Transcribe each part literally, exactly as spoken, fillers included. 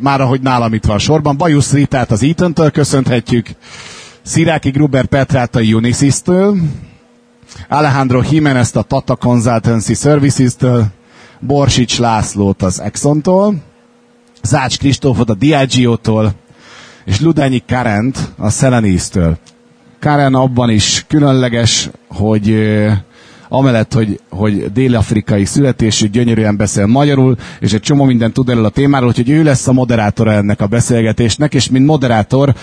Már ahogy nálam itt van sorban, Bajusz Ritát az Eatontől köszönhetjük, Sziráki Gruber Petrát a Unisys-től, Alejandro Jimenezt a Tata Consultancy Services-től, Borsics Lászlót az Exxontól, Zács Kristófot a Diageo-tól, és Ludányi Karent a Selenis-től. Karen abban is különleges, hogy amellett, hogy, hogy dél-afrikai születésű, gyönyörűen beszél magyarul, és egy csomó mindent tud erről a témáról, hogy ő lesz a moderátora ennek a beszélgetésnek, és mint moderátor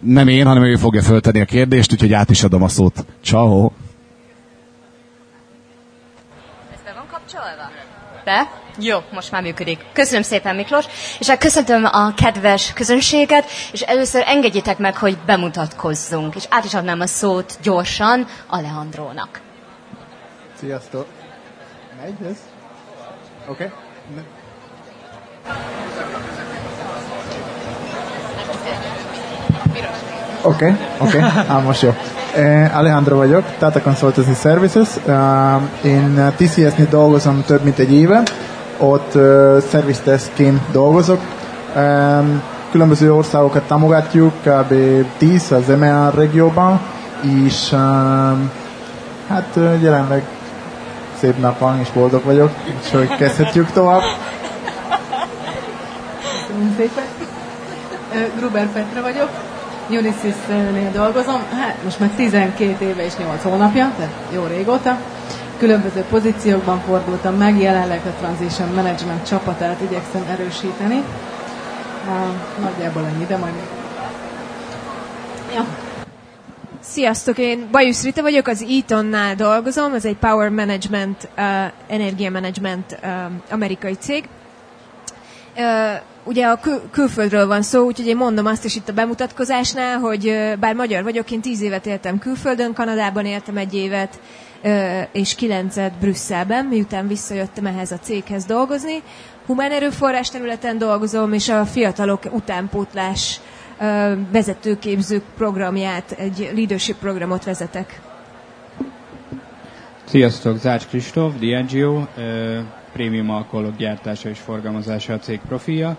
nem én, hanem ő fogja föltenni a kérdést, úgyhogy át is adom a szót. Ciao. Ez be van kapcsolva? Be? Jó, most már működik. Köszönöm szépen, Miklós, és köszöntöm a kedves közönséget, és először engedjétek meg, hogy bemutatkozzunk, és át is adnám a szót gyorsan Alejandrónak. Sziasztok! Megy ez? Oké. Okay. Oké, okay, oké, okay. Á, most jó. Alejandro vagyok, Tata Consultancy Services. Én té cé es-nél dolgozom több mint egy éve, ott service desk-ként dolgozok. Különböző országokat támogatjuk, kb. tíz az e em e á régióban, és hát jelenleg szép nap van, és boldog vagyok, úgyhogy kezdhetjük tovább. Köszönöm szépen. Gruber Petra vagyok. Unisys-nél dolgozom, hát most már tizenkét éve és nyolc hónapja, tehát jó régóta. Különböző pozíciókban fordultam meg, jelenleg a Transition Management csapatát igyekszem erősíteni. Nagyjából ennyi, de majd ja. Sziasztok, én Bajusz Rita vagyok, az Eatonnál dolgozom, ez egy Power Management, uh, Energia Management uh, amerikai cég. Uh, Ugye a kül- külföldről van szó, úgyhogy én mondom azt is itt a bemutatkozásnál, hogy bár magyar vagyok, én tíz évet éltem külföldön, Kanadában éltem egy évet, és kilencet Brüsszelben, miután visszajöttem ehhez a céghez dolgozni. Humán erőforrás területen dolgozom, és a fiatalok utánpótlás vezetőképzők programját, egy leadership programot vezetek. Sziasztok, Zács Kristóf, Diageo, prémium alkoholok gyártása és forgalmazása a cég profilja.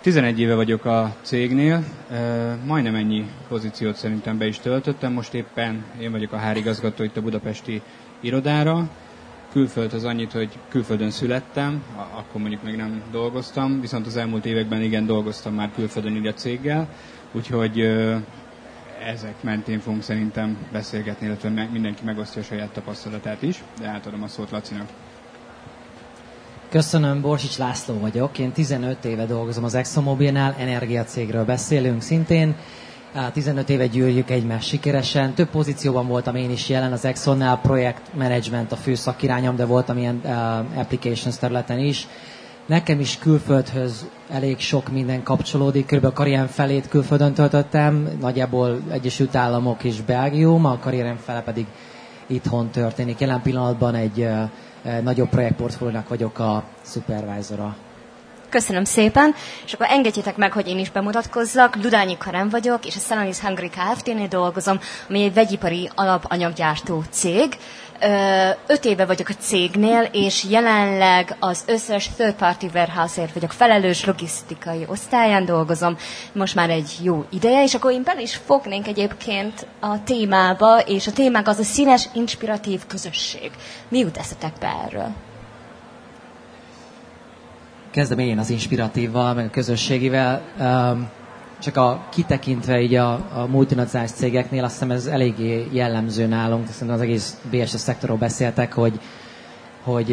tizenegy éve vagyok a cégnél, majdnem ennyi pozíciót szerintem be is töltöttem, most éppen én vagyok a hárigazgató itt a budapesti irodára. Külföldhöz annyit, hogy külföldön születtem, akkor mondjuk még nem dolgoztam, viszont az elmúlt években igen dolgoztam már külföldön így a céggel, úgyhogy ezek mentén fogunk szerintem beszélgetni, illetve mindenki megosztja a saját tapasztalatát is, de átadom a szót Lacinak. Köszönöm, Borsics László vagyok. Én tizenöt éve dolgozom az ExxonMobilnál, energiacégről beszélünk szintén. tizenöt éve gyűrjük egymást sikeresen. Több pozícióban voltam én is jelen az Exxonnál, projektmenedzsment a fő szakirányom, de voltam ilyen uh, applications területen is. Nekem is külföldhöz elég sok minden kapcsolódik. Körülbelül a karrierem felét külföldön töltöttem, nagyjából Egyesült Államok és Belgium, a karrierem fele pedig itthon történik. Jelen pillanatban egy... Uh, nagyobb projektportfóliónak vagyok a szupervájzora. Köszönöm szépen, és akkor engedjétek meg, hogy én is bemutatkozzak. Ludányi Karen vagyok, és a Selenis Hungary Kft-nél dolgozom, ami egy vegyipari alapanyaggyártó cég. Öt éve vagyok a cégnél, és jelenleg az összes third party warehouse-ért vagyok felelős, logisztikai osztályán dolgozom, most már egy jó ideje, és akkor én bele is fognénk egyébként a témába, és a témánk az a színes, inspiratív közösség. Mi jut eszetek be erről? Kezdem én az inspiratívval, meg a közösségivel. Csak a kitekintve így a, a multinacionális cégeknél, azt hiszem ez eléggé jellemző nálunk, szerintem az egész bé es es szektorról beszéltek, hogy, hogy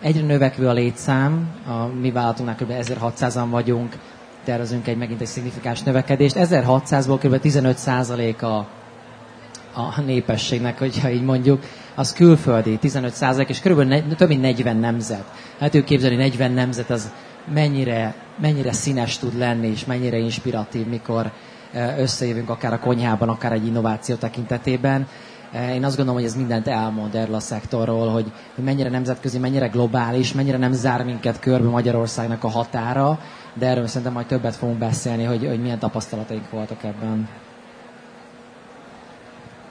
egyre növekvő a létszám, a mi vállalatunknál kb. ezerhatszázan vagyunk, tervezünk egy megint egy szignifikáns növekedést. ezerhatszázból kb. tizenöt százalék a, a népességnek, hogyha így mondjuk, az külföldi, tizenöt százalék, és kb. Ne, több mint negyven nemzet. Hát ő képzelni, negyven nemzet az mennyire, mennyire színes tud lenni, és mennyire inspiratív, mikor összejövünk akár a konyhában, akár egy innováció tekintetében. Én azt gondolom, hogy ez mindent elmond erről a szektorról, hogy mennyire nemzetközi, mennyire globális, mennyire nem zár minket körbe Magyarországnak a határa, de erről szerintem majd többet fogunk beszélni, hogy, hogy milyen tapasztalataink voltak ebben.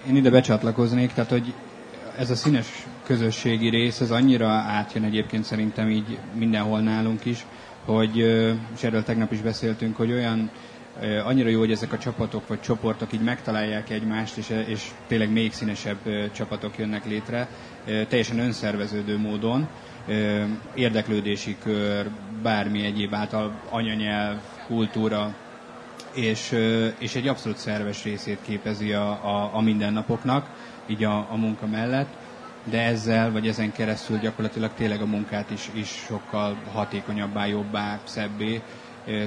Én ide becsatlakoznék, tehát hogy ez a színes közösségi rész, ez annyira átjön egyébként szerintem így mindenhol nálunk is, hogy, és erről tegnap is beszéltünk, hogy olyan, annyira jó, hogy ezek a csapatok vagy csoportok így megtalálják egymást, és, és tényleg még színesebb csapatok jönnek létre, teljesen önszerveződő módon, érdeklődési kör, bármi egyéb által, anyanyelv, kultúra, és, és egy abszolút szerves részét képezi a, a, a mindennapoknak, így a, a munka mellett, de ezzel vagy ezen keresztül gyakorlatilag tényleg a munkát is, is sokkal hatékonyabbá, jobbá, szebbé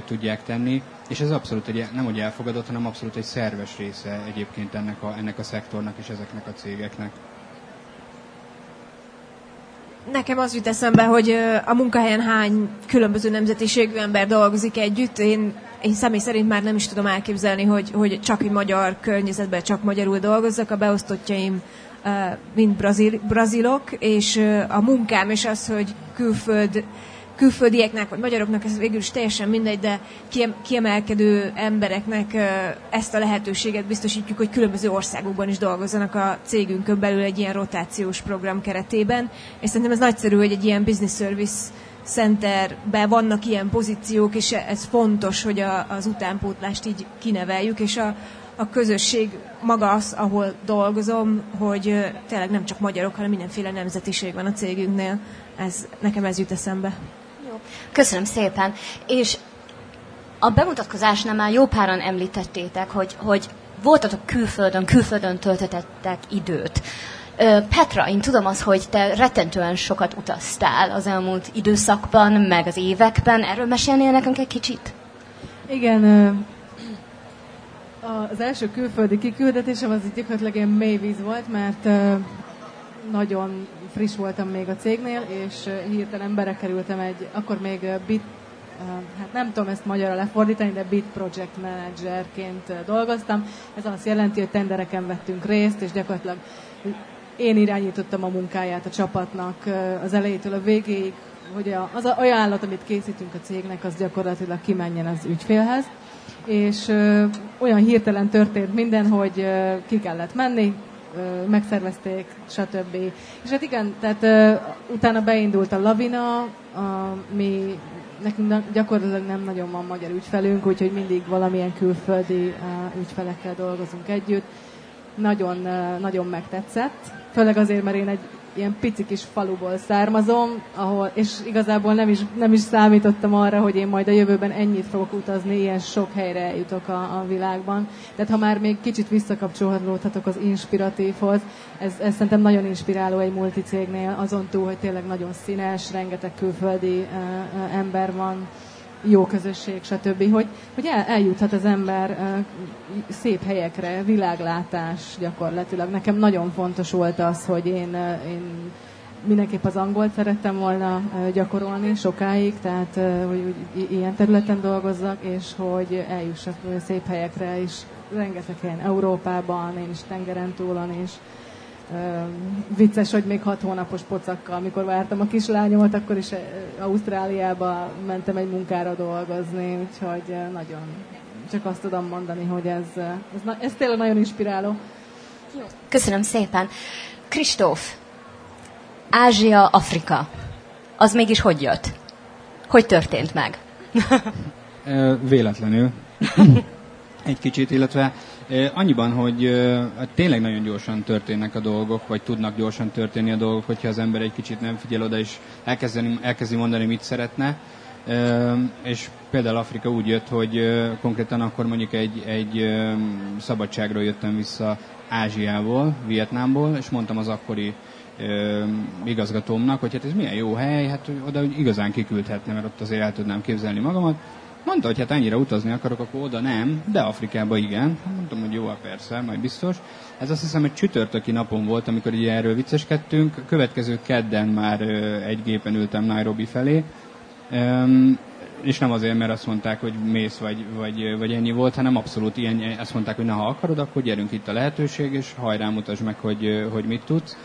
tudják tenni, és ez abszolút egy, nem hogy elfogadott, hanem abszolút egy szerves része egyébként ennek a, ennek a szektornak és ezeknek a cégeknek. Nekem az jut eszembe, hogy a munkahelyen hány különböző nemzetiségű ember dolgozik együtt. Én, én személy szerint már nem is tudom elképzelni, hogy, hogy csak egy magyar környezetben csak magyarul dolgozzak. A beosztottjaim mind brazil, brazilok, és a munkám is az, hogy külföld külföldieknek, vagy magyaroknak, ez végül is teljesen mindegy, de kiemelkedő embereknek ezt a lehetőséget biztosítjuk, hogy különböző országokban is dolgozzanak a cégünkön belül egy ilyen rotációs program keretében. És szerintem ez nagyszerű, hogy egy ilyen business service centerben vannak ilyen pozíciók, és ez fontos, hogy a, az utánpótlást így kineveljük, és a, a közösség maga az, ahol dolgozom, hogy tényleg nem csak magyarok, hanem mindenféle nemzetiség van a cégünknél. Ez, nekem ez jut eszembe. Jó. Köszönöm szépen. És a bemutatkozásnál már jó páran említettétek, hogy, hogy voltatok külföldön, külföldön töltöttetek időt. Petra, én tudom az, hogy te rettentően sokat utaztál az elmúlt időszakban, meg az években. Erről mesélnél nekünk egy kicsit? Igen. Az első külföldi kiküldetésem az gyakorlatilag ilyen mély víz volt, mert nagyon friss voltam még a cégnél, és hirtelen berekerültem egy, akkor még bit, hát nem tudom ezt magyarra lefordítani, de bit project managerként dolgoztam. Ez azt jelenti, hogy tendereken vettünk részt, és gyakorlatilag én irányítottam a munkáját a csapatnak az elejétől a végéig, hogy az ajánlat, amit készítünk a cégnek, az gyakorlatilag kimenjen az ügyfélhez. És olyan hirtelen történt minden, hogy ki kellett menni, megszervezték, stb. És hát igen, tehát uh, utána beindult a lavina, uh, mi nekünk gyakorlatilag nem nagyon van magyar ügyfelünk, úgyhogy mindig valamilyen külföldi uh, ügyfelekkel dolgozunk együtt. Nagyon, uh, nagyon megtetszett, főleg azért, mert én egy ilyen pici kis faluból származom, ahol, és igazából nem is, nem is számítottam arra, hogy én majd a jövőben ennyit fogok utazni, ilyen sok helyre jutok a, a világban. Tehát ha már még kicsit visszakapcsolódhatok az inspiratívhoz, ez, ez szerintem nagyon inspiráló egy multicégnél, azon túl, hogy tényleg nagyon színes, rengeteg külföldi uh, uh, ember van, jó közösség, stb., hogy, hogy el, eljuthat az ember uh, szép helyekre, világlátás gyakorlatilag. Nekem nagyon fontos volt az, hogy én, uh, én mindenképp az angolt szerettem volna uh, gyakorolni sokáig, tehát uh, hogy uh, ilyen területen dolgozzak, és hogy eljussak uh, szép helyekre is, rengeteg helyen, Európában, én is tengeren túlon is. Uh, vicces, hogy még hat hónapos pocakkal, amikor vártam a kislányomat, akkor is Ausztráliába mentem egy munkára dolgozni, úgyhogy nagyon, csak azt tudom mondani, hogy ez, ez, ez tényleg nagyon inspiráló. Köszönöm szépen. Kristóf, Ázsia, Afrika, az mégis hogy jött? Hogy történt meg? Véletlenül. Egy kicsit, illetve annyiban, hogy tényleg nagyon gyorsan történnek a dolgok, vagy tudnak gyorsan történni a dolgok, hogyha az ember egy kicsit nem figyel oda, és elkezdi, elkezdi mondani, mit szeretne. És például Afrika úgy jött, hogy konkrétan akkor mondjuk egy, egy szabadságról jöttem vissza Ázsiából, Vietnámból, és mondtam az akkori igazgatómnak, hogy hát ez milyen jó hely, hát oda igazán kiküldhetne, mert ott azért el tudnám képzelni magamat. Mondta, hogy hát annyira utazni akarok, akkor oda nem, de Afrikába igen. Mondtam, hogy jó, persze, majd biztos. Ez azt hiszem, egy csütörtöki napon volt, amikor ugye erről vicceskedtünk. A következő kedden már egy gépen ültem Nairobi felé. És nem azért, mert azt mondták, hogy mész, vagy, vagy, vagy ennyi volt, hanem abszolút ilyen, azt mondták, hogy na, ha akarod, akkor gyerünk, itt a lehetőség, és hajrá, mutasd meg, hogy, hogy mit tudsz.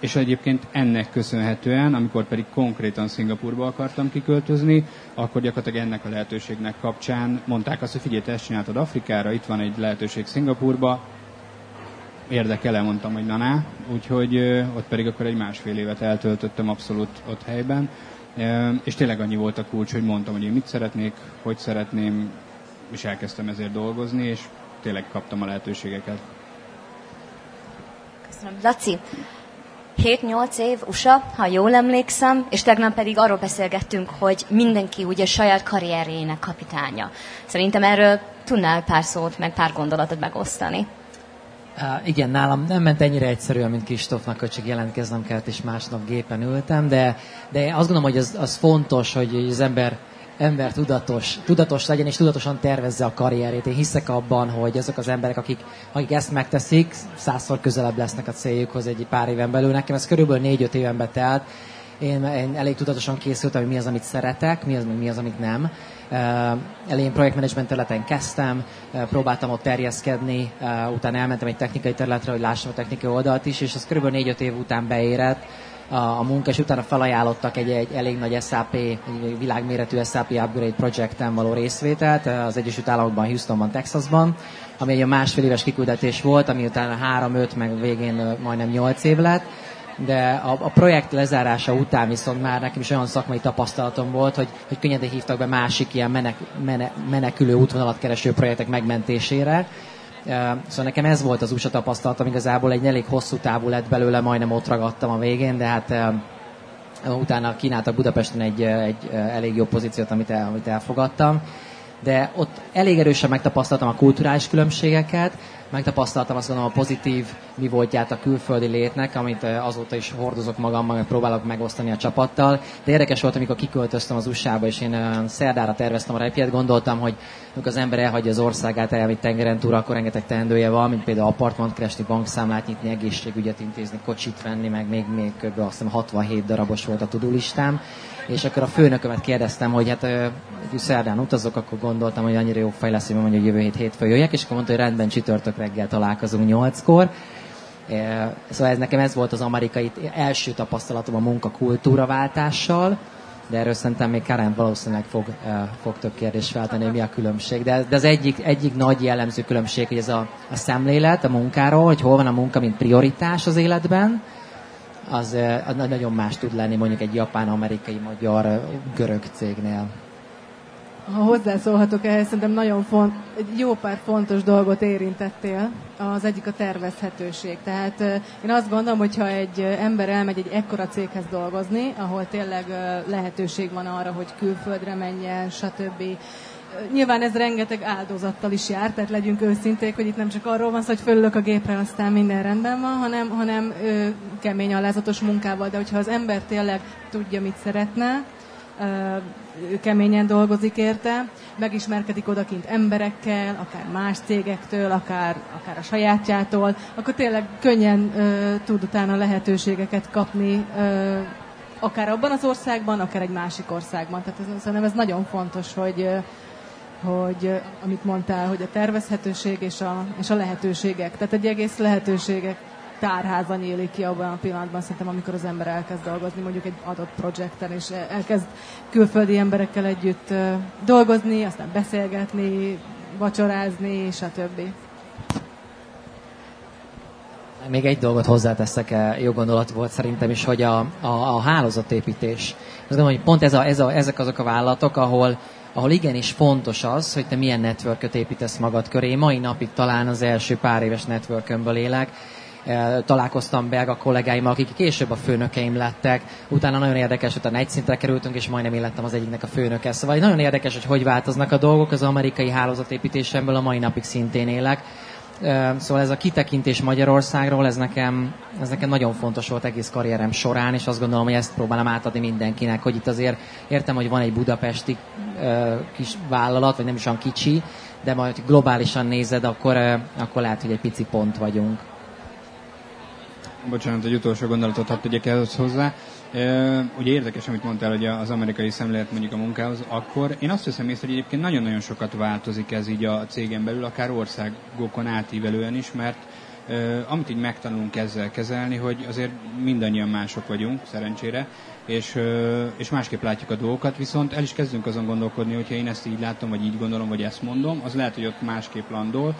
És egyébként ennek köszönhetően, amikor pedig konkrétan Szingapúrba akartam kiköltözni, akkor gyakorlatilag ennek a lehetőségnek kapcsán mondták azt, hogy figyelj, te ezt csináltad Afrikára, itt van egy lehetőség Szingapúrba, érdekel-e, mondtam, hogy naná, úgyhogy ott pedig akkor egy másfél évet eltöltöttem abszolút ott helyben, és tényleg annyi volt a kulcs, hogy mondtam, hogy én mit szeretnék, hogy szeretném, és elkezdtem ezért dolgozni, és tényleg kaptam a lehetőségeket. Köszönöm. Laci, hét-nyolc év u es á, ha jól emlékszem, és tegnap pedig arról beszélgettünk, hogy mindenki ugye saját karrierjének kapitánya. Szerintem erről tudnál pár szót, meg pár gondolatot megosztani. Uh, igen, nálam nem ment ennyire egyszerűen, mint Kristófnak, hogy csak jelentkeznem kellett, és másnap gépen ültem, de, de azt gondolom, hogy az, az fontos, hogy az ember, ember tudatos, tudatos legyen, és tudatosan tervezze a karrierét. Én hiszek abban, hogy azok az emberek, akik, akik ezt megteszik, százszor közelebb lesznek a céljukhoz egy pár éven belül. Nekem ez körülbelül négy-öt éven betelt. Én, én elég tudatosan készültem, hogy mi az, amit szeretek, mi az, mi az amit nem. Elején projektmenedzsment területen kezdtem, próbáltam ott terjeszkedni, utána elmentem egy technikai területre, hogy lássam a technikai oldalt is, és az kb. négy-öt év után beérett a, a munka, és utána felajánlottak egy, egy elég nagy es á pé, egy világméretű es á pé upgrade projekten való részvételt az Egyesült Államokban, Houstonban, Texasban, ami egy másfél éves kiküldetés volt, ami utána három-öt, meg végén majdnem nyolc év lett. De a, a projekt lezárása után viszont már nekem is olyan szakmai tapasztalatom volt, hogy, hogy könnyedén hívtak be másik ilyen menek, mene, menekülő útvonalat kereső projektek megmentésére. Uh, szóval nekem ez volt az u es á tapasztalatom, igazából egy elég hosszú távú lett belőle, majdnem ott ragadtam a végén, de hát uh, utána kínáltak Budapesten egy, egy elég jó pozíciót, amit, el, amit elfogadtam. De ott elég erősen megtapasztaltam a kulturális különbségeket, megtapasztaltam azt gondolom a pozitív mi voltját a külföldi létnek, amit azóta is hordozok magammal, meg próbálok megosztani a csapattal. De érdekes volt, amikor kiköltöztem az u es á-ba, és én szerdára terveztem a repjét, gondoltam, hogy amikor az ember elhagyja az országát, elmegy tengeren túra, akkor rengeteg teendője van, mint például apartmant keresni, bankszámlát nyitni, egészségügyet intézni, kocsit venni, meg még, még kb. Azt hiszem hatvanhét darabos volt a to-do listám. És akkor a főnökömet kérdeztem, hogy hát hogy szerdán utazok, akkor gondoltam, hogy annyira jó fej lesz, hogy mondja, hogy jövő hét hétfőn jöjjek, és akkor mondta, hogy rendben, csütörtök reggel találkozunk nyolckor. Szóval ez nekem ez volt az amerikai első tapasztalatom a munkakultúraváltással, de erről szerintem még Karen valószínűleg fog, fog több kérdést feltenni, hogy mi a különbség. De, de az egyik, egyik nagy jellemző különbség, hogy ez a, a szemlélet a munkáról, hogy hol van a munka, mint prioritás az életben, az, az nagyon más tud lenni mondjuk egy japán-amerikai, magyar, görög cégnél. Ha hozzászólhatok ehhez, szerintem nagyon font, egy jó pár fontos dolgot érintettél, az egyik a tervezhetőség. Tehát én azt gondolom, hogyha egy ember elmegy egy ekkora céghez dolgozni, ahol tényleg lehetőség van arra, hogy külföldre menjen, stb. Nyilván ez rengeteg áldozattal is jár, tehát legyünk őszinték, hogy itt nem csak arról van szó, hogy fölülök a gépre, aztán minden rendben van, hanem, hanem ö, kemény alázatos munkával, de hogyha az ember tényleg tudja, mit szeretne, ö, keményen dolgozik érte, megismerkedik odakint emberekkel, akár más cégektől, akár, akár a sajátjától, akkor tényleg könnyen ö, tud utána lehetőségeket kapni, ö, akár abban az országban, akár egy másik országban. Tehát ez, szerintem ez nagyon fontos, hogy hogy amit mondtál, hogy a tervezhetőség és a, és a lehetőségek. Tehát egy egész lehetőségek tárháza nyílik ki abban a pillanatban, szerintem, amikor az ember elkezd dolgozni, mondjuk egy adott projekten, és elkezd külföldi emberekkel együtt dolgozni, aztán beszélgetni, vacsorázni, stb. Még egy dolgot hozzáteszek, jó gondolat volt szerintem is, hogy a, a, a hálózatépítés. Azt gondolom, hogy pont ez a, ez a, ezek azok a vállalatok, ahol ahol igenis fontos az, hogy te milyen networköt építesz magad köré. Mai napig talán az első pár éves networkömből élek. Találkoztam belga kollégáimmal, akik később a főnökeim lettek. Utána nagyon érdekes, utána egy szintre kerültünk, és majdnem én lettem az egyiknek a főnöke. Szóval nagyon érdekes, hogy hogy változnak a dolgok. Az amerikai hálózatépítésemből a mai napig szintén élek. Szóval ez a kitekintés Magyarországról, ez nekem, ez nekem nagyon fontos volt egész karrierem során, és azt gondolom, hogy ezt próbálom átadni mindenkinek, hogy itt azért értem, hogy van egy budapesti uh, kis vállalat, vagy nem is olyan kicsi, de majd globálisan nézed, akkor, uh, akkor lehet, hogy egy pici pont vagyunk. Bocsánat, egy utolsó gondolatot hadd tegyek ehhez hozzá. Uh, ugye érdekes, amit mondtál, hogy az amerikai szemlélet mondjuk a munkához, akkor én azt hiszem észre, hogy egyébként nagyon-nagyon sokat változik ez így a cégen belül, akár országokon átívelően is, mert uh, amit így megtanulunk ezzel kezelni, hogy azért mindannyian mások vagyunk, szerencsére, és, uh, és másképp látjuk a dolgokat, viszont el is kezdünk azon gondolkodni, hogyha én ezt így látom, vagy így gondolom, vagy ezt mondom, az lehet, hogy ott másképp landol,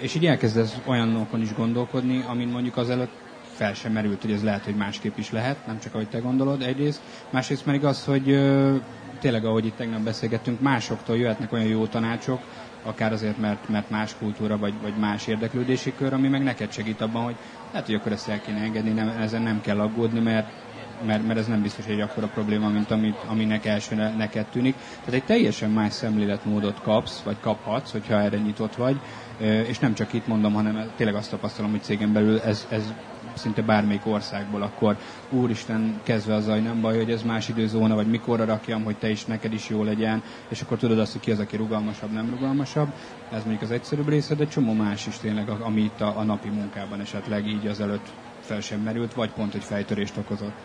És így elkezdesz olyanokon is gondolkodni, amin mondjuk azelőtt fel sem merült, hogy ez lehet, hogy másképp is lehet, nem csak ahogy te gondolod egyrészt. Másrészt pedig az, hogy tényleg, ahogy itt tegnap beszélgettünk, másoktól jöhetnek olyan jó tanácsok, akár azért, mert, mert más kultúra, vagy, vagy más érdeklődési kör, ami meg neked segít abban, hogy lehet, hogy akkor ezt el kéne engedni, nem, ezen nem kell aggódni, mert, mert, mert ez nem biztos egy akkora probléma, mint amit, aminek elsőre neked tűnik. Tehát egy teljesen más szemléletmódot kapsz, vagy kaphatsz, hogyha erre nyitott vagy, és nem csak itt mondom, hanem tényleg azt tapasztalom, hogy cégen belül ez, ez szinte bármelyik országból, akkor úristen, kezdve az, hogy nem baj, hogy ez más időzóna, vagy mikorra rakjam, hogy te is, neked is jó legyen, és akkor tudod azt, hogy ki az, aki rugalmasabb, nem rugalmasabb. Ez mondjuk az egyszerűbb része, de csomó más is tényleg, ami itt a, a napi munkában esetleg így azelőtt fel sem merült, vagy pont egy fejtörést okozott.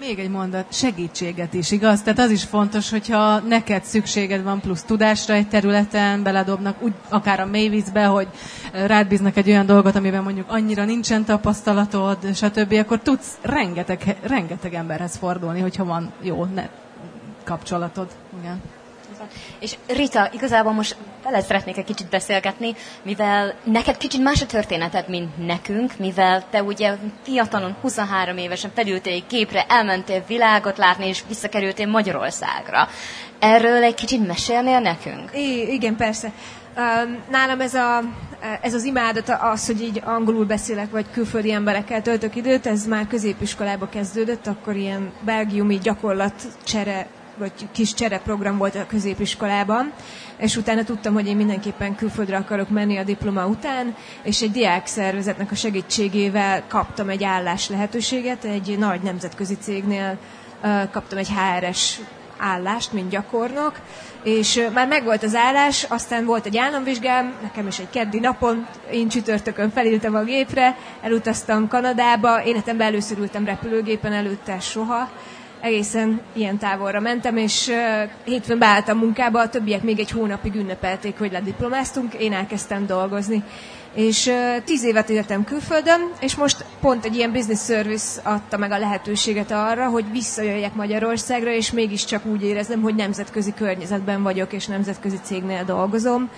Még egy mondat, segítséget is, igaz? Tehát az is fontos, hogyha neked szükséged van plusz tudásra egy területen, beledobnak úgy, akár a mélyvízbe, hogy rád bíznak egy olyan dolgot, amiben mondjuk annyira nincsen tapasztalatod, stb., akkor tudsz rengeteg, rengeteg emberhez fordulni, hogyha van jó ne, kapcsolatod. Igen. És Rita, igazából most vele szeretnék egy kicsit beszélgetni, mivel neked kicsit más a történeted, mint nekünk, mivel te ugye fiatalon, huszonhárom évesen felültél egy gépre, elmentél világot látni, és visszakerültél Magyarországra. Erről egy kicsit mesélnél nekünk? I- igen, persze. Nálam ez, a, ez az imádat az, hogy így angolul beszélek, vagy külföldi emberekkel töltök időt, ez már középiskolába kezdődött, akkor ilyen belgiumi gyakorlatcsere, vagy kis csereprogram volt a középiskolában, és utána tudtam, hogy én mindenképpen külföldre akarok menni a diploma után, és egy diákszervezetnek a segítségével kaptam egy állás lehetőséget, egy nagy nemzetközi cégnél kaptam egy há er es állást, mint gyakornok, és már megvolt az állás, aztán volt egy államvizsgám, nekem is egy keddi napon, én csütörtökön felültem a gépre, elutaztam Kanadába, életemben először ültem repülőgépen, előtte soha, egészen ilyen távolra mentem, és hétfőn beálltam munkába, a többiek még egy hónapig ünnepelték, hogy lediplomáztunk, én elkezdtem dolgozni. És tíz évet éltem külföldön, és most pont egy ilyen business service adta meg a lehetőséget arra, hogy visszajöjjek Magyarországra, és mégiscsak úgy éreznem, hogy nemzetközi környezetben vagyok, és nemzetközi cégnél dolgozom.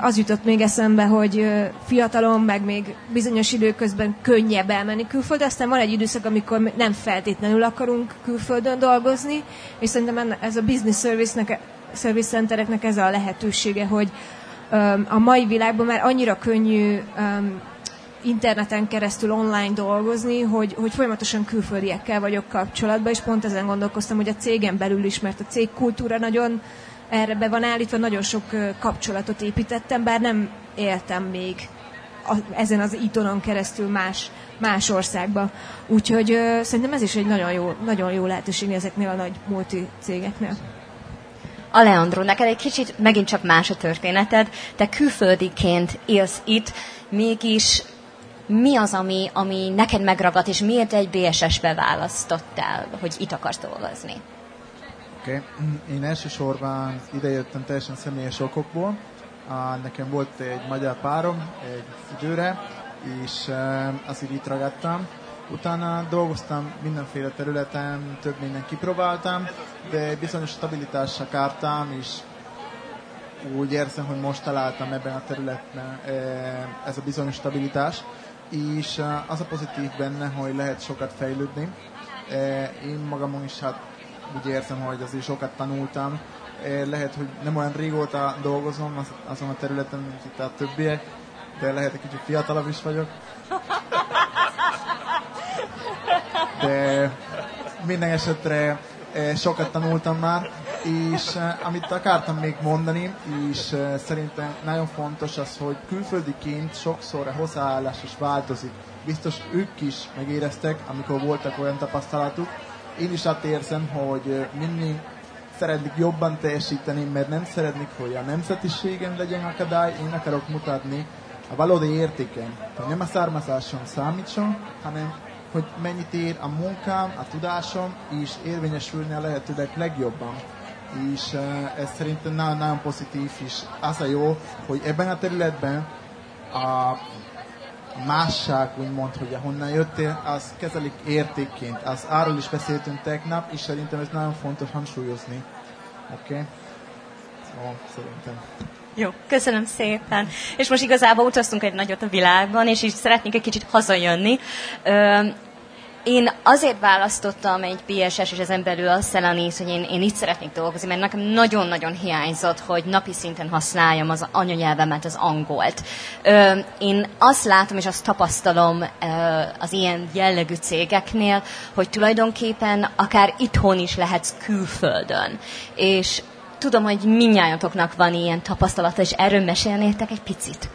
Az jutott még eszembe, hogy fiatalon, meg még bizonyos időközben könnyebb elmenni külföldre, aztán van egy időszak, amikor nem feltétlenül akarunk külföldön dolgozni, és szerintem ez a business service-nek, service centereknek ez a lehetősége, hogy a mai világban már annyira könnyű interneten keresztül online dolgozni, hogy, hogy folyamatosan külföldiekkel vagyok kapcsolatban, és pont ezen gondolkoztam, hogy a cégen belül is, mert a cégkultúra nagyon erre be van állítva, nagyon sok kapcsolatot építettem, bár nem éltem még a, ezen az Eatonon keresztül más, más országba. Úgyhogy ö, szerintem ez is egy nagyon jó, nagyon jó lehetőség ezeknél a nagy multi cégeknél. Alejandro, neked egy kicsit megint csak más a történeted, te külföldiként élsz itt, mégis mi az, ami, ami neked megragadt, és miért egy bé es es-be választottál, hogy itt akarsz dolgozni? Okay. Én elsősorban idejöttem teljesen személyes okokból. Nekem volt egy magyar párom egy időre, és azért itt ragadtam. Utána dolgoztam mindenféle területen, több mindent kipróbáltam, de bizonyos stabilitást akartam, és úgy érzem, hogy most találtam ebben a területben ez a bizonyos stabilitás, és az a pozitív benne, hogy lehet sokat fejlődni. Én magamon is hát úgy érzem, hogy azért sokat tanultam. Lehet, hogy nem olyan régóta dolgozom azon a területen, mint itt a többiek, de lehet, egy kicsit fiatalabb is vagyok. De minden esetre sokat tanultam már, és amit akartam még mondani, és szerintem nagyon fontos az, hogy külföldiként sokszor a hozzáállás is változik. Biztos ők is megéreztek, amikor voltak olyan tapasztalatuk. Én is azt érzem, hogy mindig szeretnék jobban teljesíteni, mert nem szeretnék, hogy a nemzetiségem legyen akadály, én akarok mutatni a valódi értéken, hogy nem a származásom számítson, hanem hogy mennyit ér a munkám, a tudásom, és érvényesülni a lehetőleg legjobban. És ez szerintem nagyon pozitív, és az a jó, hogy ebben a területben a másság, úgymond, hogy ahonnan jöttél, az kezelik értékként. Az arról is beszéltünk tegnap, és szerintem ez nagyon fontos hangsúlyozni. Oké? Okay? van szerintem. Jó, köszönöm szépen. És most igazából utaztunk egy nagyot a világban, és így szeretnék egy kicsit hazajönni. Én azért választottam egy bé es es és ezen belül a Selenis, hogy én, én itt szeretnék dolgozni, mert nekem nagyon-nagyon hiányzott, hogy napi szinten használjam az anyanyelvemet, az angolt. Ö, én azt látom és azt tapasztalom ö, az ilyen jellegű cégeknél, hogy tulajdonképpen akár itthon is lehetsz külföldön. És tudom, hogy mindnyájatoknak van ilyen tapasztalata, és erről mesélnétek egy picit.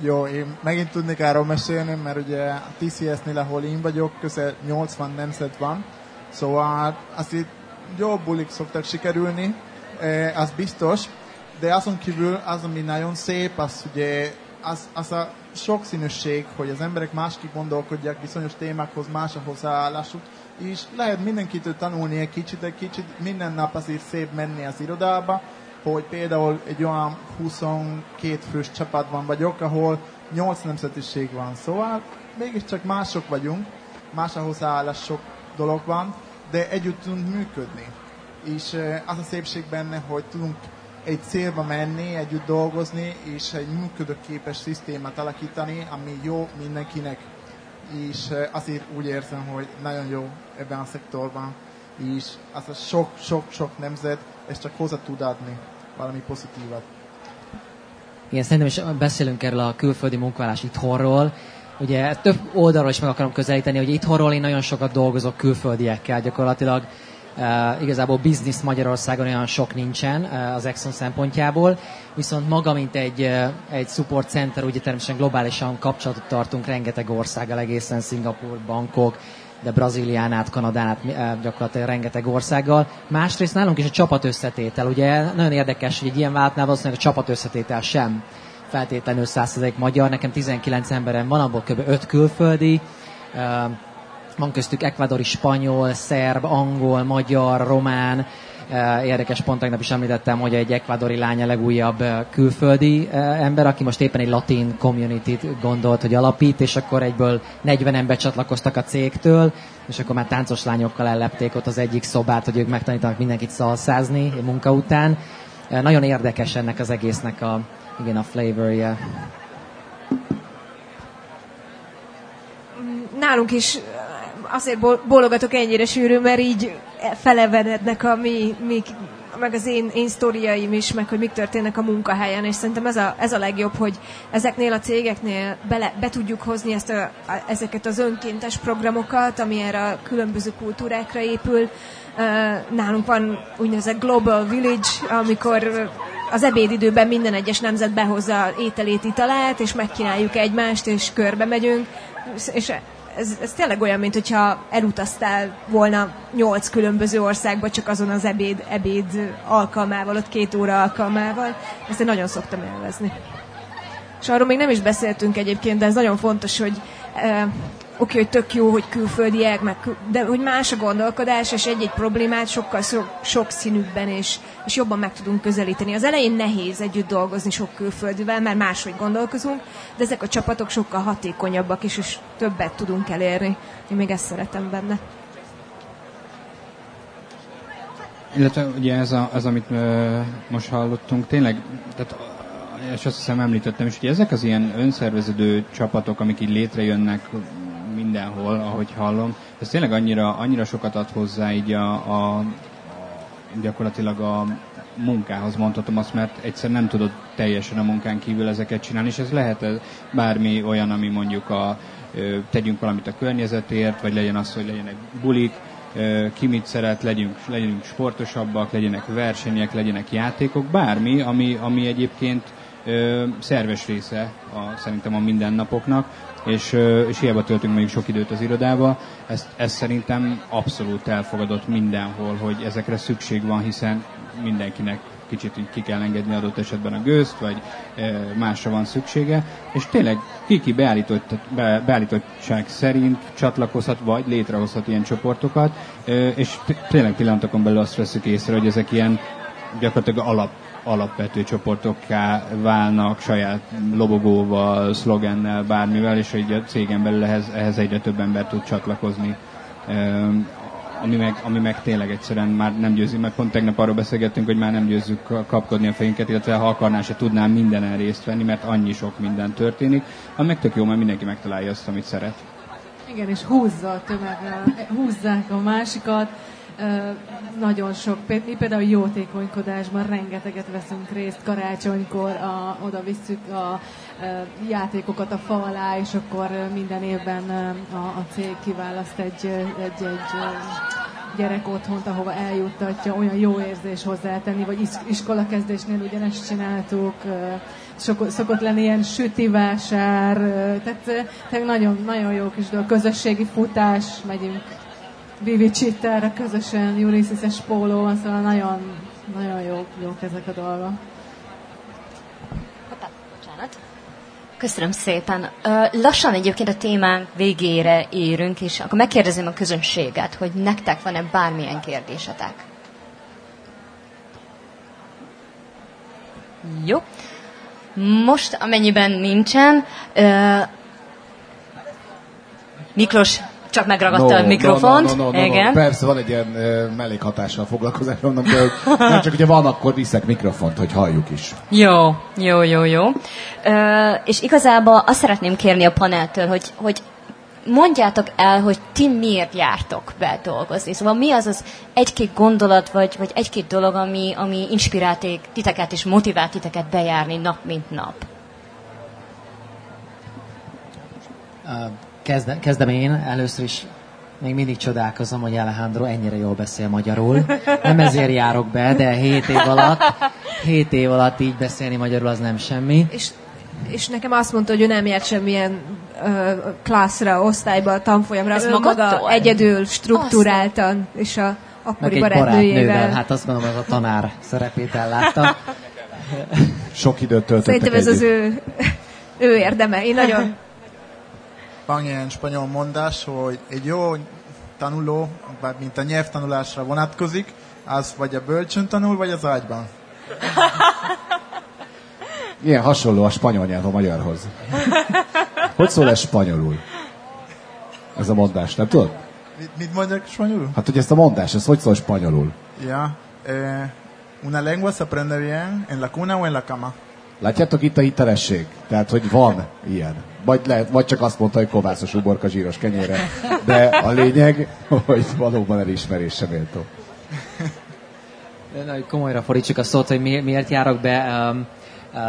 Jó, én megint tudnék erről mesélni, mert ugye a té cé es-nél, ahol én vagyok, közel nyolcvan nemzet van, szóval azt itt jó bulik szoktak sikerülni, az biztos, de azon kívül az, ami nagyon szép, az ugye az, az a sokszínűség, hogy az emberek másképp gondolkodják bizonyos témákhoz, más a hozzáállásuk, és lehet mindenkitől tanulni egy kicsit, egy kicsit, minden nap azért szép menni az irodába, hogy például egy olyan huszonkét fős csapatban vagyok, ahol nyolc nemzetiség van. Szóval mégiscsak mások vagyunk, más a hozzáállás, sok dolog van, de együtt tudunk működni. És az a szépség benne, hogy tudunk egy célba menni, együtt dolgozni, és egy működőképes szisztémát alakítani, ami jó mindenkinek. És azért úgy érzem, hogy nagyon jó ebben a szektorban, és az a sok-sok-sok nemzet, ezt csak hozzá tud adni valami pozitívat. Igen, szerintem is beszélünk erről a külföldi munkavállalás itthonról. Ugye több oldalról is meg akarom közelíteni, hogy itthonról én nagyon sokat dolgozok külföldiekkel gyakorlatilag. Uh, igazából biznisz Magyarországon olyan sok nincsen uh, az Exxon szempontjából, viszont maga, mint egy, uh, egy support center, ugye természetesen globálisan kapcsolatot tartunk rengeteg országgal, egészen Szingapúr, Bangkok, de Brazílián át, Kanadán át, uh, gyakorlatilag rengeteg országgal. Másrészt nálunk is a csapat összetétel, ugye nagyon érdekes, hogy egy ilyen vállalatnál valószínűleg a csapat összetétel sem feltétlenül száz százalék magyar, nekem tizenkilenc emberem van, abból kb. öt külföldi, uh, van köztük ekvadori, spanyol, szerb, angol, magyar, román. Érdekes, pont tegnap is említettem, hogy egy ekvadori lány a legújabb külföldi ember, aki most éppen egy latin community-t gondolt, hogy alapít, és akkor egyből negyven ember csatlakoztak a cégtől, és akkor már táncos lányokkal ellepték ott az egyik szobát, hogy ők megtanítanak mindenkit szalszázni munka után. Nagyon érdekes ennek az egésznek a, igen, a flavorja. Nálunk is azért bólogatok ennyire sűrűn, mert így felevednek a mi, mi meg az én, én sztoriaim is, meg hogy mik történnek a munkahelyen, és szerintem ez a, ez a legjobb, hogy ezeknél a cégeknél bele, be tudjuk hozni ezt a, a, ezeket az önkéntes programokat, ami erre a különböző kultúrákra épül. Nálunk van úgynevezett Global Village, amikor az ebédidőben minden egyes nemzet behozza ételét, italát, és megkínáljuk egymást, és körbe megyünk, és Ez, ez tényleg olyan, mint hogyha elutaztál volna nyolc különböző országba, csak azon az ebéd, ebéd alkalmával, ott két óra alkalmával. Ezt én nagyon szoktam élvezni. És arról még nem is beszéltünk egyébként, de ez nagyon fontos, hogy e, oké, hogy tök jó, hogy külföldiek, meg, de hogy más a gondolkodás, és egy-egy problémát sokkal so, sokszínűbben, és, és jobban meg tudunk közelíteni. Az elején nehéz együtt dolgozni sok külföldivel, mert máshogy gondolkozunk, de ezek a csapatok sokkal hatékonyabbak is, és többet tudunk elérni. Én még ezt szeretem benne. Illetve ugye ez, a, az, amit ö, most hallottunk, tényleg, tehát, és azt hiszem említettem is, hogy ezek az ilyen önszerveződő csapatok, amik így létrejönnek mindenhol, ahogy hallom, ez tényleg annyira, annyira sokat ad hozzá így a, a, gyakorlatilag a munkához, mondhatom azt, mert egyszer nem tudod teljesen a munkán kívül ezeket csinálni, és ez lehet ez bármi olyan, ami mondjuk a, tegyünk valamit a környezetért, vagy legyen az, hogy legyenek bulik, ki mit szeret, legyünk, legyünk sportosabbak, legyenek versenyek, legyenek játékok, bármi, ami, ami egyébként szerves része a, szerintem a mindennapoknak, és, és hiába töltünk mondjuk sok időt az irodába, ezt, ezt szerintem abszolút elfogadott mindenhol, hogy ezekre szükség van, hiszen mindenkinek kicsit így ki kell engedni adott esetben a gőzt, vagy másra van szüksége, és tényleg ki-ki beállított, be, beállítottság szerint csatlakozhat, vagy létrehozhat ilyen csoportokat, és tényleg pillanatokon belül azt veszük észre, hogy ezek ilyen gyakorlatilag alap, alapvető csoportokká válnak saját lobogóval, szlogennel, bármivel, és így a cégen belül ehhez, ehhez egyre több ember tud csatlakozni. ami meg, ami meg tényleg egyszerűen már nem győzi, mert pont tegnap arról beszélgettünk, hogy már nem győzzük kapkodni a fejünket, illetve ha akarná, se tudnám mindenen részt venni, mert annyi sok minden történik, ami meg tök jó, mert mindenki megtalálja azt, amit szeret. Igen, és húzza a tömegre, húzzák a másikat, nagyon sok. Mi például jótékonykodásban rengeteget veszünk részt karácsonykor, a, oda visszük a, a játékokat a fa alá, és akkor minden évben a, a cég kiválaszt egy, egy, egy gyerek otthont, ahova eljuttatja, olyan jó érzés hozzátenni, vagy iskolakezdésnél ugyanezt csináltuk, sok, szokott lenni ilyen süti vásár, tehát, tehát nagyon, nagyon jó kis dolog, közösségi futás, megyünk Bibi Csitterre közösen, Unisys-es póló van, szóval nagyon, nagyon jók, jók ezek a dolgok. Hoppá, bocsánat. Köszönöm szépen. Lassan egyébként a témánk végére érünk, és akkor megkérdezem a közönséget, hogy nektek van-e bármilyen kérdésetek? Jó. Most, amennyiben nincsen, Miklós... Csak megragadta no, a mikrofont. No, no, no, no, no, no. Persze, van egy ilyen uh, mellékhatással foglalkozásom, nem, nem csak ugye van, akkor viszek mikrofont, hogy halljuk is. Jó, jó, jó, jó. Uh, és igazából azt szeretném kérni a paneltől, hogy, hogy mondjátok el, hogy ti miért jártok be dolgozni. Szóval mi az az egy-két gondolat, vagy, vagy egy-két dolog, ami, ami inspirálték titeket és motivált titeket bejárni nap, mint nap? Uh. Kezdem, kezdem én, először is még mindig csodálkozom, hogy Alejandro ennyire jól beszél magyarul. Nem ezért járok be, de hét év alatt, hét év alatt így beszélni magyarul az nem semmi. És, és nekem azt mondta, hogy ő nem járt semmilyen uh, klasszra, osztályba, tanfolyamra. Ez ő magadtól? Maga egyedül, struktúráltan, és a akkori barátnőjével. Hát azt gondolom, az a tanár szerepét ellátta. Sok időt töltöttek együtt. Szerintem ez együtt. Az ő, ő érdeme. Én nagyon... Van ilyen spanyol mondás, hogy egy jó tanuló, mint a nyelvtanulásra vonatkozik, az vagy a bölcsön tanul, vagy az ágyban. Ilyen hasonló a spanyol nyelv a magyarhoz. Hogy szól ez spanyolul? Ez a mondás, nem tudod? Mit, mit mondják spanyolul? Hát, hogy ezt a mondás, ez hogy szól spanyolul? Ja, eh, una lengua se aprende bien en la cuna o en la cama. Látjátok itt a hitelesség? Tehát, hogy van ilyen. Vagy, lehet, vagy csak azt mondta, hogy kovászos uborka zsíros kenyére. De a lényeg, hogy valóban elismerésre méltó. Komolyra fordítsuk a szót, hogy mi, miért járok be. Um, uh,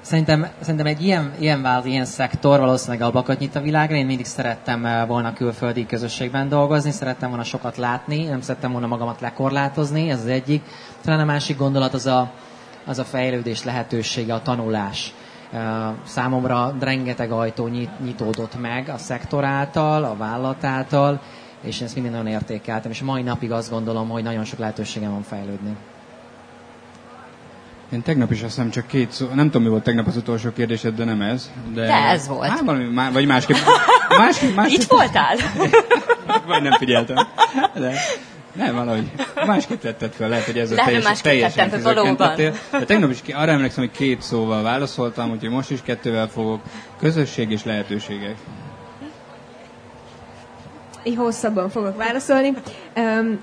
szerintem, szerintem egy ilyen, ilyen váz, ilyen szektor valószínűleg ablakat nyit a világra. Én mindig szerettem volna külföldi közösségben dolgozni, szerettem volna sokat látni, nem szerettem volna magamat lekorlátozni, ez az egyik. Talán a másik gondolat az a, az a fejlődés lehetősége, a tanulás. Számomra rengeteg ajtó nyit, nyitódott meg a szektor által, a vállalat által, és ezt minden nagyon értékeltem, és mai napig azt gondolom, hogy nagyon sok lehetőségem van fejlődni. Én tegnap is azt hiszem csak két szó, nem tudom, mi volt tegnap az utolsó kérdésed, de nem ez. De, de ez volt. Hát valami, má, vagy másképp. másképp, másképp Itt voltál? Vagy nem figyeltem. De. Nem, valahogy másképp tetted fel, lehet, hogy ez a teljesen, teljesen füzökkentettél. De tegnap is arra emlékszem, hogy két szóval válaszoltam, úgyhogy most is kettővel fogok. Közösség és lehetőségek. Így hosszabban fogok válaszolni.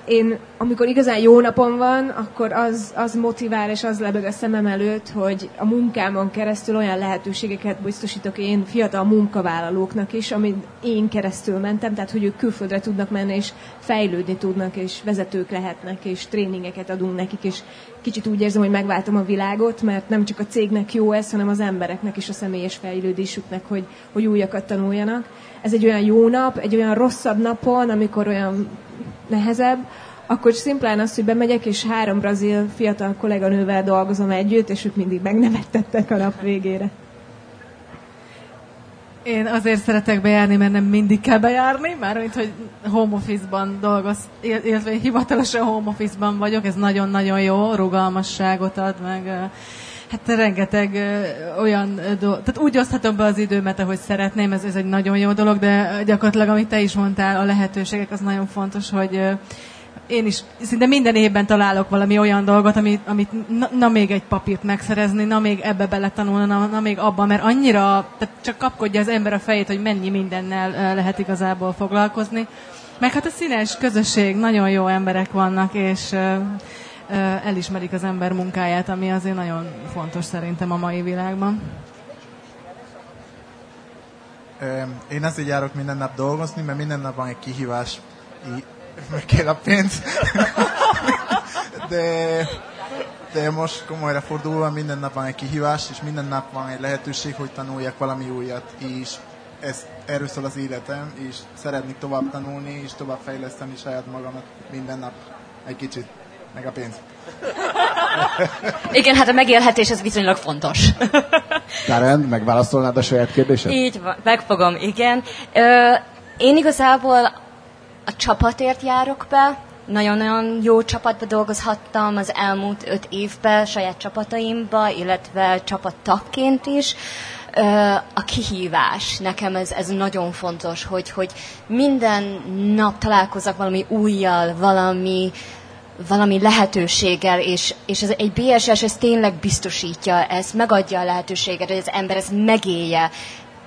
Én, amikor igazán jó napom van, akkor az, az motivál, és az lebeg a szemem előtt, hogy a munkámon keresztül olyan lehetőségeket biztosítok én fiatal munkavállalóknak is, amit én keresztül mentem, tehát hogy ők külföldre tudnak menni, és fejlődni tudnak, és vezetők lehetnek, és tréningeket adunk nekik, és kicsit úgy érzem, hogy megváltom a világot, mert nem csak a cégnek jó ez, hanem az embereknek és a személyes fejlődésüknek, hogy, hogy újakat tanuljanak. Ez egy olyan jó nap, egy olyan rosszabb napon, amikor olyan nehezebb, akkor szimplán az, hogy bemegyek, és három brazil fiatal kolléganővel dolgozom együtt, és ők mindig megnevettettek a nap végére. Én azért szeretek bejárni, mert nem mindig kell bejárni, mármint, hogy home office-ban dolgoz, illetve hivatalosan home office-ban vagyok, ez nagyon-nagyon jó, rugalmasságot ad, meg... Hát rengeteg ö, olyan dolog, tehát úgy oszthatom be az időmet, ahogy szeretném, ez, ez egy nagyon jó dolog, de gyakorlatilag, amit te is mondtál, a lehetőségek, az nagyon fontos, hogy ö, én is szinte minden évben találok valami olyan dolgot, amit, amit na, na még egy papírt megszerezni, na még ebbe beletanulni, na, na még abba, mert annyira, tehát csak kapkodja az ember a fejét, hogy mennyi mindennel lehet igazából foglalkozni. Meg hát a színes közösség, nagyon jó emberek vannak, és elismerik az ember munkáját, ami azért nagyon fontos szerintem a mai világban. Én azért járok minden nap dolgozni, mert minden nap van egy kihívás, meg kell a pénz. De, de most komolyra fordulva, minden nap van egy kihívás, és minden nap van egy lehetőség, hogy tanuljak valami újat, és ez, erről szól az életem, és szeretnék tovább tanulni, és tovább fejleszteni saját magamat minden nap egy kicsit, meg a pénz. Igen, hát a megélhetés ez viszonylag fontos. Karen, megválaszolnád a saját kérdésed? Így van, megfogom, igen. Ö, én igazából a csapatért járok be, nagyon-nagyon jó csapatba dolgozhattam az elmúlt öt évben, saját csapataimba, illetve csapattagként is. A kihívás, nekem ez, ez nagyon fontos, hogy, hogy minden nap találkozok valami újjal, valami, valami lehetőséggel, és, és ez egy bé es es ez tényleg biztosítja, ez megadja a lehetőséget, hogy az ember ezt megélje.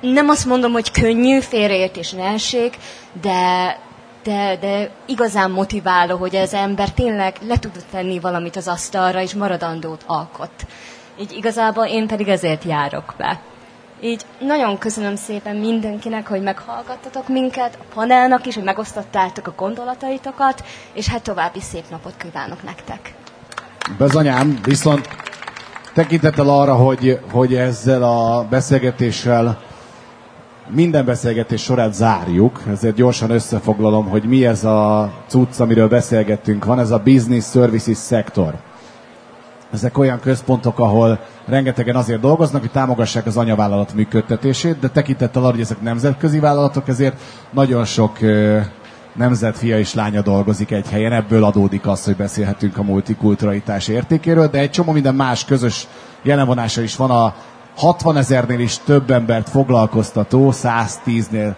Nem azt mondom, hogy könnyű, félreértés ne essék, de, de, de igazán motiváló, hogy az ember tényleg le tud tenni valamit az asztalra, és maradandót alkot. Így igazából én pedig ezért járok be. Így nagyon köszönöm szépen mindenkinek, hogy meghallgattatok minket, a panelnak is, hogy megosztottátok a gondolataitokat, és hát további szép napot kívánok nektek. Bezanyám, viszont tekintettel arra, hogy, hogy ezzel a beszélgetéssel minden beszélgetés sorát zárjuk, ezért gyorsan összefoglalom, hogy mi ez a cucc, amiről beszélgettünk. Van ez a business services szektor. Ezek olyan központok, ahol rengetegen azért dolgoznak, hogy támogassák az anyavállalat működtetését, de tekintettel arra, hogy ezek nemzetközi vállalatok, ezért nagyon sok nemzet fia és lánya dolgozik egy helyen. Ebből adódik az, hogy beszélhetünk a multikulturalitás értékéről, de egy csomó minden más közös jelenvonása is van. A hatvanezernél is több embert foglalkoztató, száztíznél,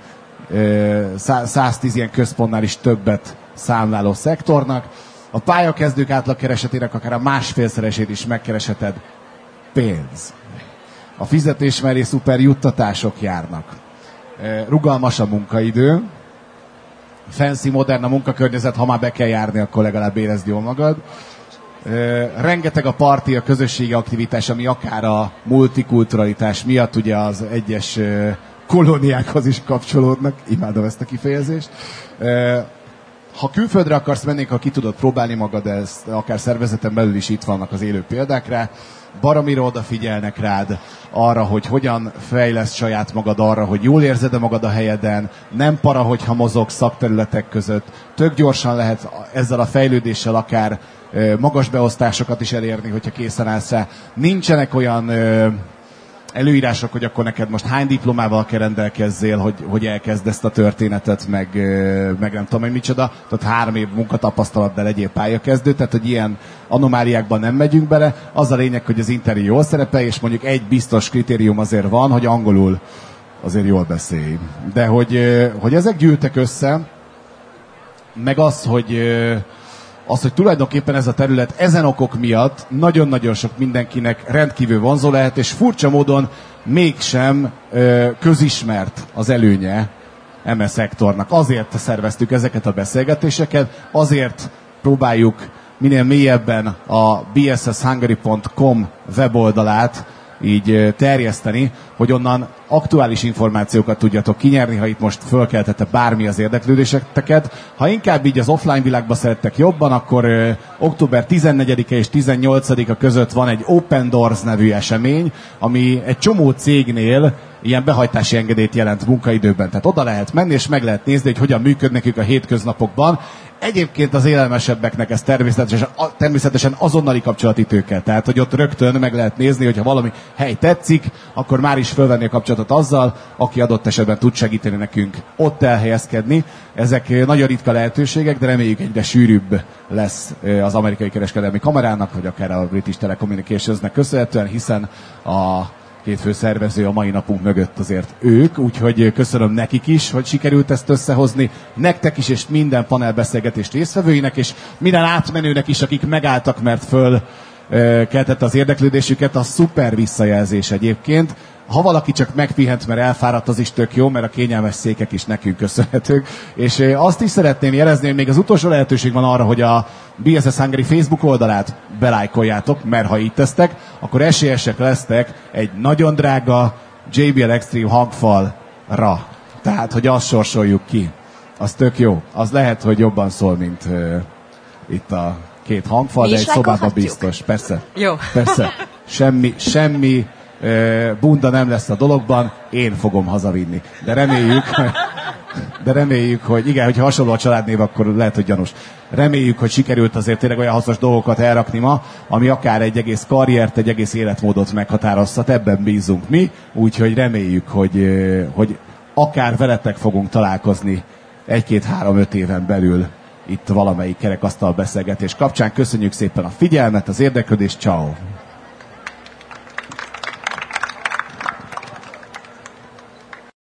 száztíz ilyen központnál is többet számláló szektornak. A pályakezdők átlagkeresetének akár a másfélszeresét is megkeresheted. Pénz. A fizetés mellé szuper juttatások járnak. Rugalmas a munkaidő. Fancy, modern a munkakörnyezet, ha már be kell járni, akkor legalább érezd jól magad. Rengeteg a parti, a közösségi aktivitás, ami akár a multikulturalitás miatt ugye az egyes kolóniákhoz is kapcsolódnak. Imádom ezt a kifejezést. Ha külföldre akarsz menni, ha ki tudod próbálni magad, ezt akár szervezeten belül is itt vannak az élő példák rá. Baromira odafigyelnek rád arra, hogy hogyan fejlesz saját magad arra, hogy jól érzed magad a helyeden, nem para, hogyha mozog szakterületek között. Tök gyorsan lehet ezzel a fejlődéssel akár magas beosztásokat is elérni, hogyha készen állsz rá. Nincsenek olyan előírások, hogy akkor neked most hány diplomával kell rendelkezzél, hogy, hogy elkezd ezt a történetet, meg, meg nem tudom, hogy micsoda. Tehát három év munkatapasztalat, de legyél pályakezdő, tehát hogy ilyen anomáliákban nem megyünk bele. Az a lényeg, hogy az interjú jól szerepel, és mondjuk egy biztos kritérium azért van, hogy angolul azért jól beszélj. De hogy, hogy ezek gyűltek össze, meg az, hogy az, hogy tulajdonképpen ez a terület ezen okok miatt nagyon-nagyon sok mindenkinek rendkívül vonzó lehet, és furcsa módon mégsem ö, közismert az előnye eme szektornak. Azért szerveztük ezeket a beszélgetéseket, azért próbáljuk minél mélyebben a b s s hungary dot com weboldalát így terjeszteni, hogy onnan aktuális információkat tudjatok kinyerni, ha itt most fölkeltette bármi az érdeklődéseteket. Ha inkább így az offline világba szerettek jobban, akkor ö, október tizennegyedike és tizennyolcadika között van egy Open Doors nevű esemény, ami egy csomó cégnél ilyen behajtási engedélyt jelent munkaidőben. Tehát oda lehet menni, és meg lehet nézni, hogy hogyan működnek ők a hétköznapokban. Egyébként az élelmesebbeknek ez természetesen, természetesen azonnali kapcsolati tőke. Tehát, hogy ott rögtön meg lehet nézni, hogyha valami hely tetszik, akkor már is fölvenni a kapcsolatot azzal, aki adott esetben tud segíteni nekünk ott elhelyezkedni. Ezek nagyon ritka lehetőségek, de reméljük egyre sűrűbb lesz az amerikai kereskedelmi kamerának, vagy akár a British Telecommunicationsnek köszönhetően, hiszen a két fő szervező a mai napunk mögött azért ők, úgyhogy köszönöm nekik is, hogy sikerült ezt összehozni, nektek is, és minden panelbeszélgetést résztvevőinek, és minden átmenőnek is, akik megálltak, mert föl keltett az érdeklődésüket. A szuper visszajelzés egyébként. Ha valaki csak megpihent, mert elfáradt, az is tök jó, mert a kényelmes székek is nekünk köszönhetők. És azt is szeretném jelezni, hogy még az utolsó lehetőség van arra, hogy a bé es es Hungary Facebook oldalát belájkoljátok, mert ha így tesztek, akkor esélyesek lesztek egy nagyon drága jé bé el Extreme hangfalra. Tehát, hogy azt sorsoljuk ki. Az tök jó. Az lehet, hogy jobban szól, mint uh, itt a két hangfal, de egy szobában biztos. Persze. Jó. Persze. Semmi, semmi uh, bunda nem lesz a dologban, én fogom hazavinni. De reméljük, de reméljük, hogy igen, hogyha hasonló a családnév, akkor lehet, hogy gyanús. Reméljük, hogy sikerült azért tényleg olyan hasznos dolgokat elrakni ma, ami akár egy egész karriert, egy egész életmódot meghatározhat. Ebben bízunk mi, úgyhogy reméljük, hogy, uh, hogy akár veletek fogunk találkozni egy-két-három-öt éven belül itt valamelyik kerekasztal beszélgetés kapcsán. Köszönjük szépen a figyelmet, az érdeklődést, ciao.